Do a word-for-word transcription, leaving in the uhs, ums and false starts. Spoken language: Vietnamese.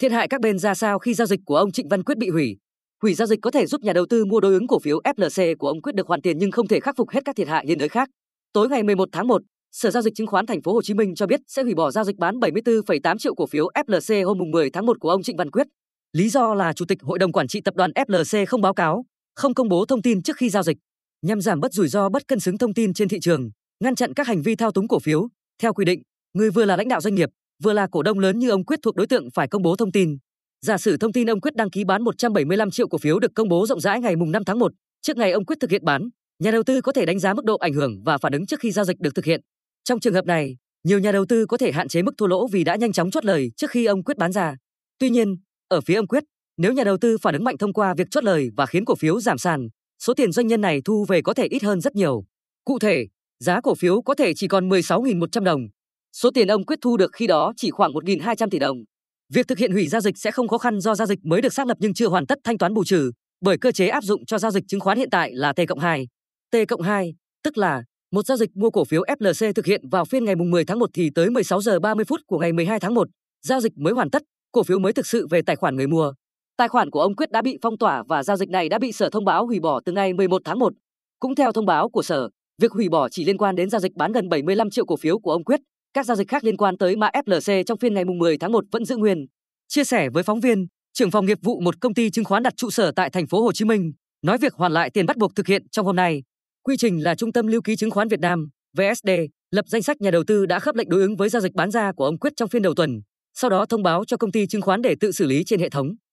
Thiệt hại các bên ra sao khi giao dịch của ông Trịnh Văn Quyết bị hủy? Hủy giao dịch có thể giúp nhà đầu tư mua đối ứng cổ phiếu ép lờ xê của ông Quyết được hoàn tiền nhưng không thể khắc phục hết các thiệt hại liên đới khác. Tối ngày mười một tháng một, Sở giao dịch chứng khoán Thành phố Hồ Chí Minh cho biết sẽ hủy bỏ giao dịch bán bảy mươi tư phẩy tám triệu cổ phiếu ép lờ xê hôm mười tháng một của ông Trịnh Văn Quyết. Lý do là chủ tịch hội đồng quản trị tập đoàn ép lờ xê không báo cáo, không công bố thông tin trước khi giao dịch, nhằm giảm bớt rủi ro bất cân xứng thông tin trên thị trường, ngăn chặn các hành vi thao túng cổ phiếu. Theo quy định, người vừa là lãnh đạo doanh nghiệp, vừa là cổ đông lớn như ông Quyết thuộc đối tượng phải công bố thông tin. Giả sử thông tin ông Quyết đăng ký bán một trăm bảy mươi lăm triệu cổ phiếu được công bố rộng rãi ngày năm tháng một, trước ngày ông Quyết thực hiện bán, nhà đầu tư có thể đánh giá mức độ ảnh hưởng và phản ứng trước khi giao dịch được thực hiện. Trong trường hợp này, nhiều nhà đầu tư có thể hạn chế mức thua lỗ vì đã nhanh chóng chốt lời trước khi ông Quyết bán ra. Tuy nhiên, ở phía ông Quyết, nếu nhà đầu tư phản ứng mạnh thông qua việc chốt lời và khiến cổ phiếu giảm sàn, số tiền doanh nhân này thu về có thể ít hơn rất nhiều. Cụ thể, giá cổ phiếu có thể chỉ còn mười sáu nghìn một trăm đồng. Số tiền ông Quyết thu được khi đó chỉ khoảng một nghìn hai trăm tỷ đồng. Việc thực hiện hủy giao dịch sẽ không khó khăn do giao dịch mới được xác lập nhưng chưa hoàn tất thanh toán bù trừ, bởi cơ chế áp dụng cho giao dịch chứng khoán hiện tại là T cộng hai. T cộng hai, tức là một giao dịch mua cổ phiếu ép lờ xê thực hiện vào phiên ngày mười tháng một thì tới mười sáu giờ ba mươi phút của ngày mười hai tháng một, giao dịch mới hoàn tất, cổ phiếu mới thực sự về tài khoản người mua. Tài khoản của ông Quyết đã bị phong tỏa và giao dịch này đã bị Sở thông báo hủy bỏ từ ngày mười một tháng một. Cũng theo thông báo của Sở, việc hủy bỏ chỉ liên quan đến giao dịch bán gần bảy mươi lăm triệu cổ phiếu của ông Quyết. Các giao dịch khác liên quan tới mã ép lờ xê trong phiên ngày mười tháng một vẫn giữ nguyên. Chia sẻ với phóng viên, trưởng phòng nghiệp vụ một công ty chứng khoán đặt trụ sở tại Thành phố Hồ Chí Minh, nói việc hoàn lại tiền bắt buộc thực hiện trong hôm nay. Quy trình là Trung tâm Lưu ký Chứng khoán Việt Nam (vê ét đê) lập danh sách nhà đầu tư đã khớp lệnh đối ứng với giao dịch bán ra của ông Quyết trong phiên đầu tuần, sau đó thông báo cho công ty chứng khoán để tự xử lý trên hệ thống.